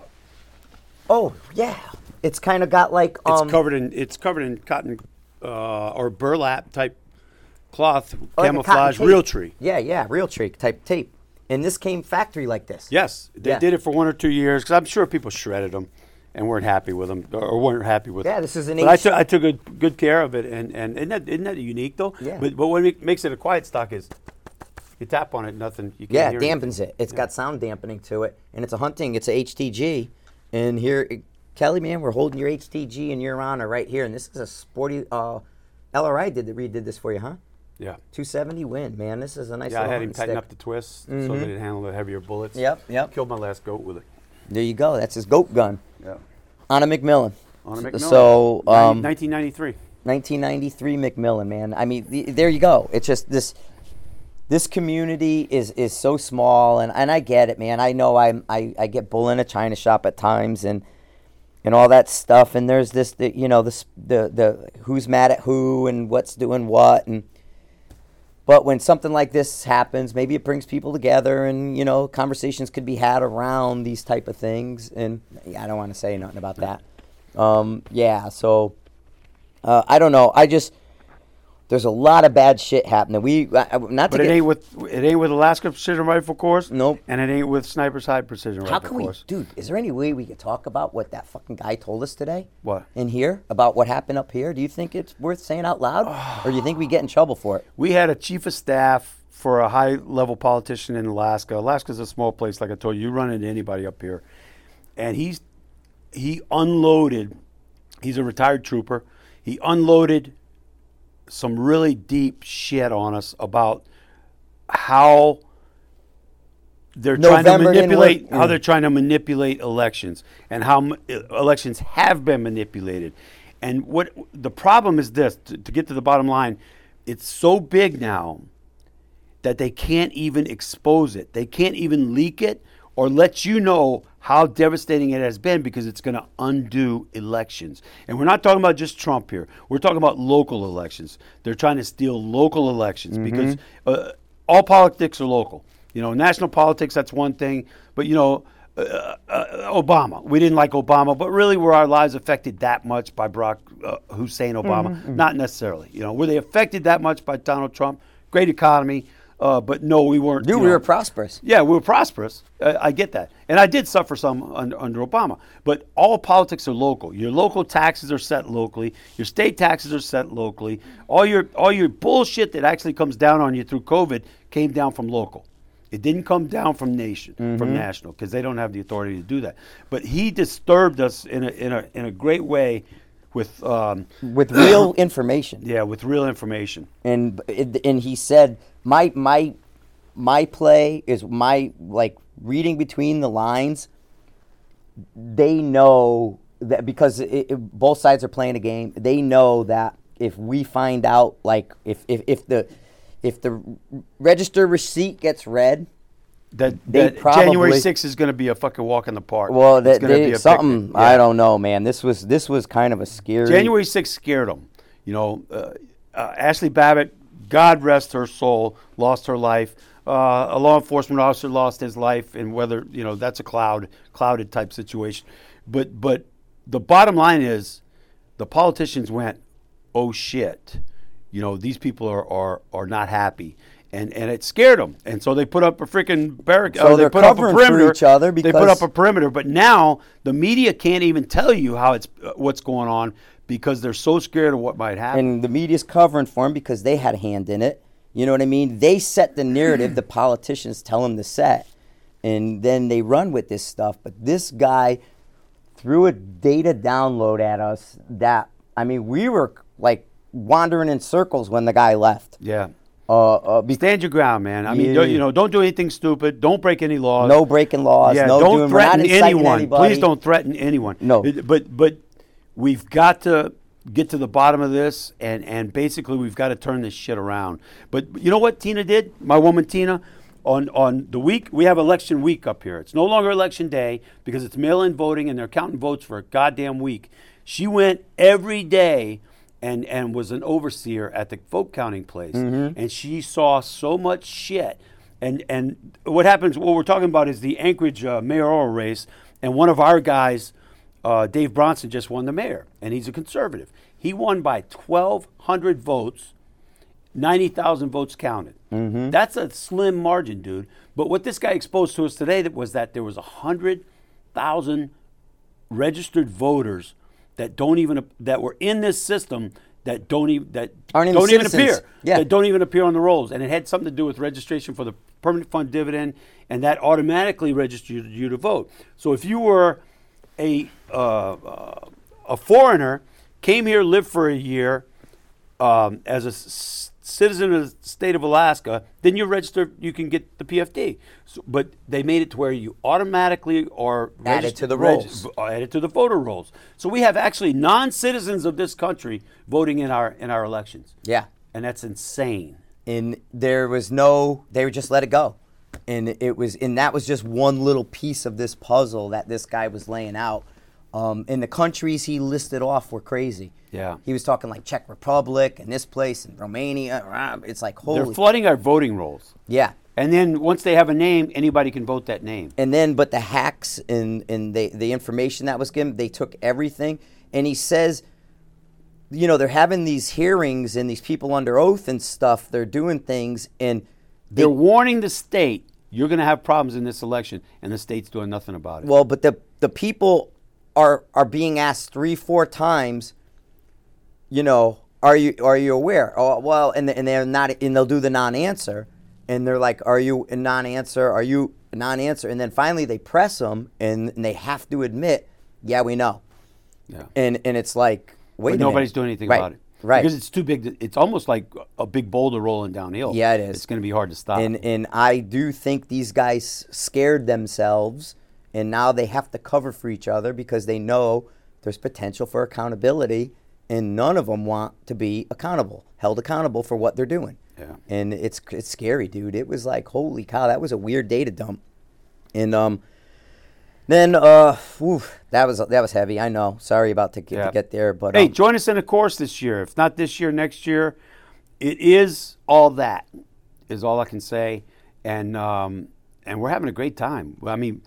Oh yeah, it's kind of got like um, it's covered in it's covered in cotton uh, or burlap type cloth, oh, camouflage, Realtree. Yeah, yeah, Realtree type tape. And this came factory like this. Yes, they yeah. did it for one or two years because I'm sure people shredded them and weren't happy with them or weren't happy with. Yeah, them. this is an. But H- I, t- I took good good care of it, and and isn't that, isn't that unique though? Yeah. But but what makes it a quiet stock is. You tap on it, nothing. You can't yeah, hear it dampens anything. it. It's yeah. got sound dampening to it, and it's a hunting. It's a H T G. And here, Kelly, man, we're holding your H T G in your honor right here. And this is a sporty, uh, L R I did the Reed did this for you, huh? Yeah. two seventy win, man. This is a nice yeah, little I had him tighten stick. up the twist mm-hmm. so that it handled the heavier bullets. Yep, yep. Killed my last goat with it. There you go. That's his goat gun. Yeah. On a McMillan. On a McMillan. So, um, nineteen ninety-three nineteen ninety-three McMillan, man. I mean, th- there you go. It's just this... This community is, is so small, and, and I get it, man. I know I'm, I I get bull in a china shop at times, and and all that stuff. And there's this, the, you know, this the the who's mad at who and what's doing what. And but when something like this happens, maybe it brings people together, and you know, conversations could be had around these type of things. And yeah, I don't want to say nothing about that. Um, yeah, so uh, I don't know. I just. There's a lot of bad shit happening. We uh, not to but it get, ain't with it ain't with Alaska Precision Rifle Course. Nope. And it ain't with Sniper's High Precision How Rifle Course. How can we, dude? Is there any way we could talk about what that fucking guy told us today? What? In here about what happened up here? Do you think it's worth saying out loud, or do you think we get in trouble for it? We had a chief of staff for a high-level politician in Alaska. Alaska's a small place, like I told you. You run into anybody up here, and he's he unloaded. He's a retired trooper. He unloaded some really deep shit on us about how they're November trying to manipulate mm. how they're trying to manipulate elections and how m- elections have been manipulated. And what the problem is this, to, to get to the bottom line, it's so big now that they can't even expose it. They can't even leak it or let you know how devastating it has been, because it's going to undo elections. And we're not talking about just Trump here. We're talking about local elections. They're trying to steal local elections mm-hmm. because uh, all politics are local. You know, national politics, that's one thing. But, you know, uh, uh, Obama. We didn't like Obama, but really were our lives affected that much by Barack uh, Hussein Obama? Mm-hmm. Not necessarily. You know, were they affected that much by Donald Trump? Great economy. Uh, but no, we weren't. Dude, we know. were prosperous. Yeah, we were prosperous. Uh, I get that. And I did suffer some under, under Obama. But all politics are local. Your local taxes are set locally. Your state taxes are set locally. All your all your bullshit that actually comes down on you through COVID came down from local. It didn't come down from nation, mm-hmm. from national, because they don't have the authority to do that. But he disturbed us in a in a in a great way. With um, with real information. Yeah, with real information. And and he said, my my my play is my like reading between the lines. They know that because it, it, both sides are playing a game. They know that if we find out, like if if, if the if the register receipt gets read, that, that probably, January sixth is going to be a fucking walk in the park. Well, that, they, be a something yeah. I don't know, man. This was this was kind of a scary. January sixth scared them. You know, uh, uh, Ashley Babbitt, God rest her soul, lost her life. Uh, a law enforcement officer lost his life, and whether you know that's a cloud, clouded type situation. But but the bottom line is, the politicians went, oh shit, you know these people are are, are not happy. And and it scared them, and so they put up a freaking barricade. So uh, they put up a perimeter. Each other because they put up a perimeter, but now the media can't even tell you how it's uh, what's going on because they're so scared of what might happen. And the media's covering for them because they had a hand in it. You know what I mean? They set the narrative the politicians tell them to set, and then they run with this stuff. But this guy threw a data download at us that, I mean, we were like wandering in circles when the guy left. Yeah. Uh, uh, be- Stand your ground, man. I yeah. mean, don't, you know, don't do anything stupid. Don't break any laws. No breaking laws. Yeah, no don't doing, threaten anyone. Anybody. Please don't threaten anyone. No. It, but but we've got to get to the bottom of this, and, and basically we've got to turn this shit around. But you know what Tina did? My woman Tina, on, on the week, we have election week up here. It's no longer election day because it's mail-in voting, and they're counting votes for a goddamn week. She went every day and and was an overseer at the vote counting place. Mm-hmm. And she saw so much shit. And and what happens, what we're talking about is the Anchorage uh, mayoral race. And one of our guys, uh, Dave Bronson, just won the mayor. And he's a conservative. He won by twelve hundred votes, ninety thousand votes counted. Mm-hmm. That's a slim margin, dude. But what this guy exposed to us today was that there was one hundred thousand registered voters that don't even that were in this system that don't even that Aren't don't even citizens. appear yeah. that don't even appear on the rolls, and it had something to do with registration for the permanent fund dividend, and that automatically registered you to vote. So if you were a uh, uh, a foreigner, came here, lived for a year um, as a s- citizen of the state of Alaska, then you register, you can get the P F D. So, but they made it to where you automatically are added to the rolls, reg- added to the voter rolls. So we have actually non-citizens of this country voting in our in our elections. Yeah, and that's insane. And there was no, they would just let it go, and it was, and that was just one little piece of this puzzle that this guy was laying out. Um, and the countries he listed off were crazy. Yeah, he was talking like Czech Republic and this place and Romania. It's like holy. They're flooding our voting rolls. Yeah, and then once they have a name, anybody can vote that name. And then, but the hacks and and the the information that was given, they took everything. And he says, you know, they're having these hearings and these people under oath and stuff. They're doing things, and they, they're warning the state, you're going to have problems in this election, and the state's doing nothing about it. Well, but the the people are are being asked three, four times, you know, are you are you aware? Oh, well, and and they're not, and they'll do the non-answer, and they're like, are you a non-answer? Are you a non-answer? And then finally they press them, and, and they have to admit, yeah, we know. Yeah. And and it's like, wait, but nobody's minute. doing anything right. about it. Right. Because it's too big. To, it's almost like a big boulder rolling downhill. Yeah, it is. It's going to be hard to stop. And and I do think these guys scared themselves, and now they have to cover for each other because they know there's potential for accountability, and none of them want to be accountable, held accountable for what they're doing. Yeah. And it's it's scary, dude. It was like, holy cow, that was a weird data dump. And um, then uh, whew, that was that was heavy. I know. Sorry about to get, yeah. to get there, but hey, um, join us in a course this year. If not this year, next year. It is all that is all I can say, and um, and we're having a great time. I mean,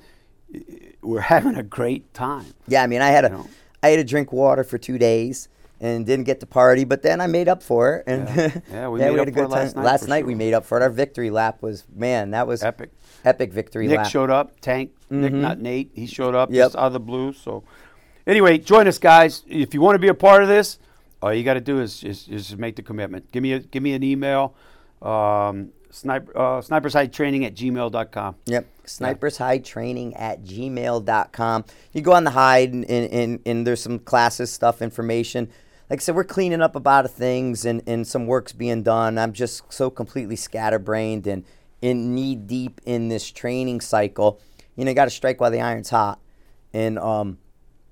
we're having a great time. Yeah, I mean, I had a you know? I had to drink water for two days and didn't get to party, but then I made up for it. And yeah, yeah we yeah, made we up had for a good time. Last night. Last night sure. we made up for it. Our victory lap was man, that was epic. Epic victory Nick lap. Nick showed up, Tank, mm-hmm. Nick, not Nate. He showed up yep. just out of the blue. So, anyway, join us, guys. If you want to be a part of this, all you got to do is, is, is just make the commitment. Give me a, give me an email, um, sniper, uh, sniper's hide training at gmail dot com. Yep, sniper's hide training at gmail dot com. You go on the hide, and, and, and, and there's some classes, stuff, information. Like I said, we're cleaning up a lot of things, and, and some work's being done. I'm just so completely scatterbrained and in knee deep in this training cycle. You know, you got to strike while the iron's hot, and um,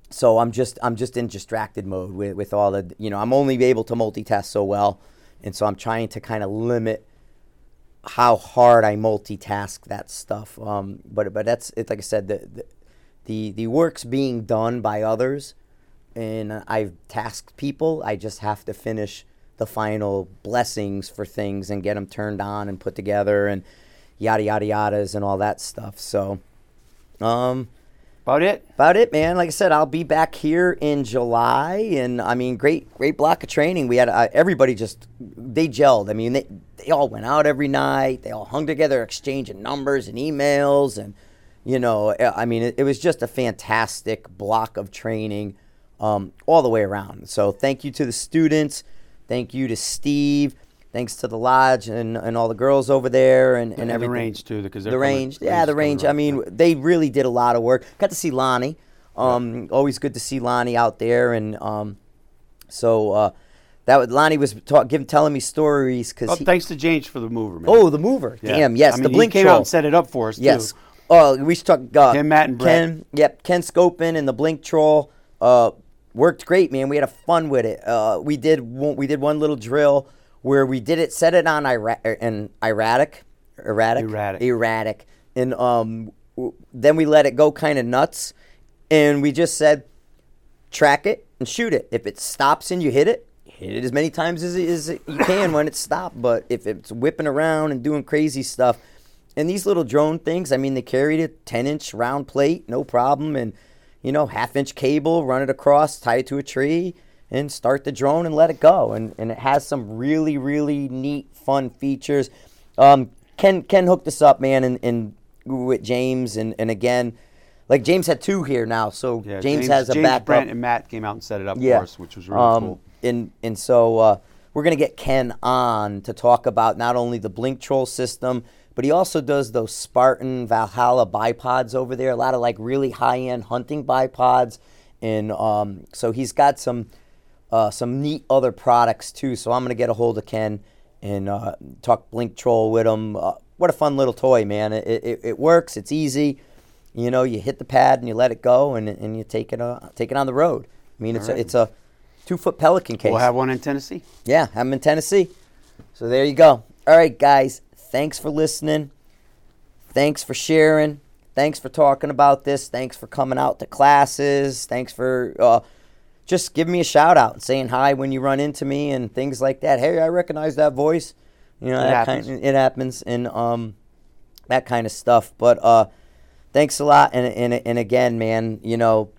so I'm just I'm just in distracted mode with, with all the you know I'm only able to multitask so well, and so I'm trying to kind of limit how hard I multitask that stuff. Um, but but that's it's like I said, the the the, the work's being done by others, and I've tasked people. I just have to finish the final blessings for things and get them turned on and put together and yada yada yadas and all that stuff. So, um, about it. About it, man. Like I said, I'll be back here in July, and I mean, great, great block of training. We had uh, everybody just they gelled. I mean, they they all went out every night. They all hung together, exchanging numbers and emails, and you know, I mean, it, it was just a fantastic block of training, um, all the way around. So, thank you to the students. Thank you to Steve. Thanks to the lodge and, and all the girls over there and, and, and everything. The range, too. because The range. Coming, yeah, the range. I mean, they really did a lot of work. Got to see Lonnie. Um, yeah. Always good to see Lonnie out there. And um, so uh, that was, Lonnie was talk, give, telling me stories. Cause oh, he, thanks to James for the mover, man. Oh, the mover. Yeah. Damn, yes. I mean, the Blink Trol. He came out and set it up for us, too. Yes. Oh, we talked. Uh, Ken, Matt, and Brett. Ken, yep, Ken Scopin and the Blink Trol. Uh, Worked great, man. We had a fun with it. Uh, we did one, we did one little drill where we did it, set it on ira- an erratic, erratic, erratic, erratic, and um, w- then we let it go kind of nuts, and we just said, track it and shoot it. If it stops and you hit it, hit it as many times as, as you can when it's stopped. But if it's whipping around and doing crazy stuff, and these little drone things, I mean, they carried a ten inch round plate, no problem, and you know, half-inch cable, run it across, tie it to a tree, and start the drone and let it go. And and it has some really, really neat, fun features. Um, Ken Ken hooked us up, man, and, and with James. And, and again, like James had two here now, so yeah, James, James has a James backup. James, Brent, and Matt came out and set it up yeah. for us, which was really um, cool. And, and so uh, we're going to get Ken on to talk about not only the Blink Trol system, but he also does those Spartan Valhalla bipods over there, a lot of like really high-end hunting bipods. And um, so he's got some uh, some neat other products too. So I'm going to get a hold of Ken and uh, talk Blink Trol with him. Uh, what a fun little toy, man. It, it it works. It's easy. You know, you hit the pad and you let it go and and you take it, uh, take it on the road. I mean, it's right. a, it's a two-foot Pelican case. We'll have one in Tennessee. Yeah, I'm in Tennessee. So there you go. All right, guys. Thanks for listening. Thanks for sharing. Thanks for talking about this. Thanks for coming out to classes. Thanks for uh, just giving me a shout out and saying hi when you run into me and things like that. Hey, I recognize that voice. You know, it that happens. Kind, it happens and um, that kind of stuff. But uh, thanks a lot. And, and and again, man, you know,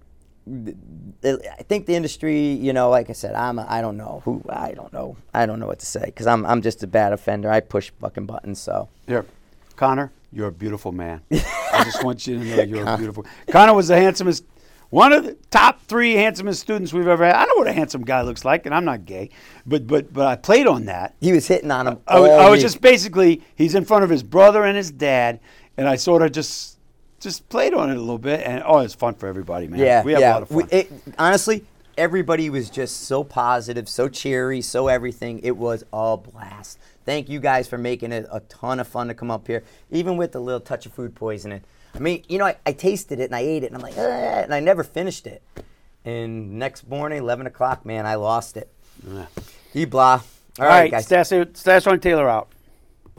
I think the industry, you know, like I said, I'm a, I don't know who, I don't know. I don't know what to say because I'm I'm just a bad offender. I push fucking buttons, so. Yep. Connor, you're a beautiful man. I just want you to know you're Con- a beautiful. Connor was the handsomest, one of the top three handsomest students we've ever had. I know what a handsome guy looks like, and I'm not gay, but but but I played on that. He was hitting on him. I, all I was week. Just basically, he's in front of his brother and his dad, and I sort of just. Just played on it a little bit, and oh, it's fun for everybody, man. Yeah, we had yeah. a lot of fun. We, it, honestly, everybody was just so positive, so cheery, so everything. It was a blast. Thank you guys for making it a ton of fun to come up here, even with the little touch of food poisoning. I mean, you know, I, I tasted it, and I ate it, and I'm like, eh, and I never finished it. And next morning, eleven o'clock, man, I lost it. Yeah. E blah. All, All right, right, guys. Stash, Stash on Taylor out.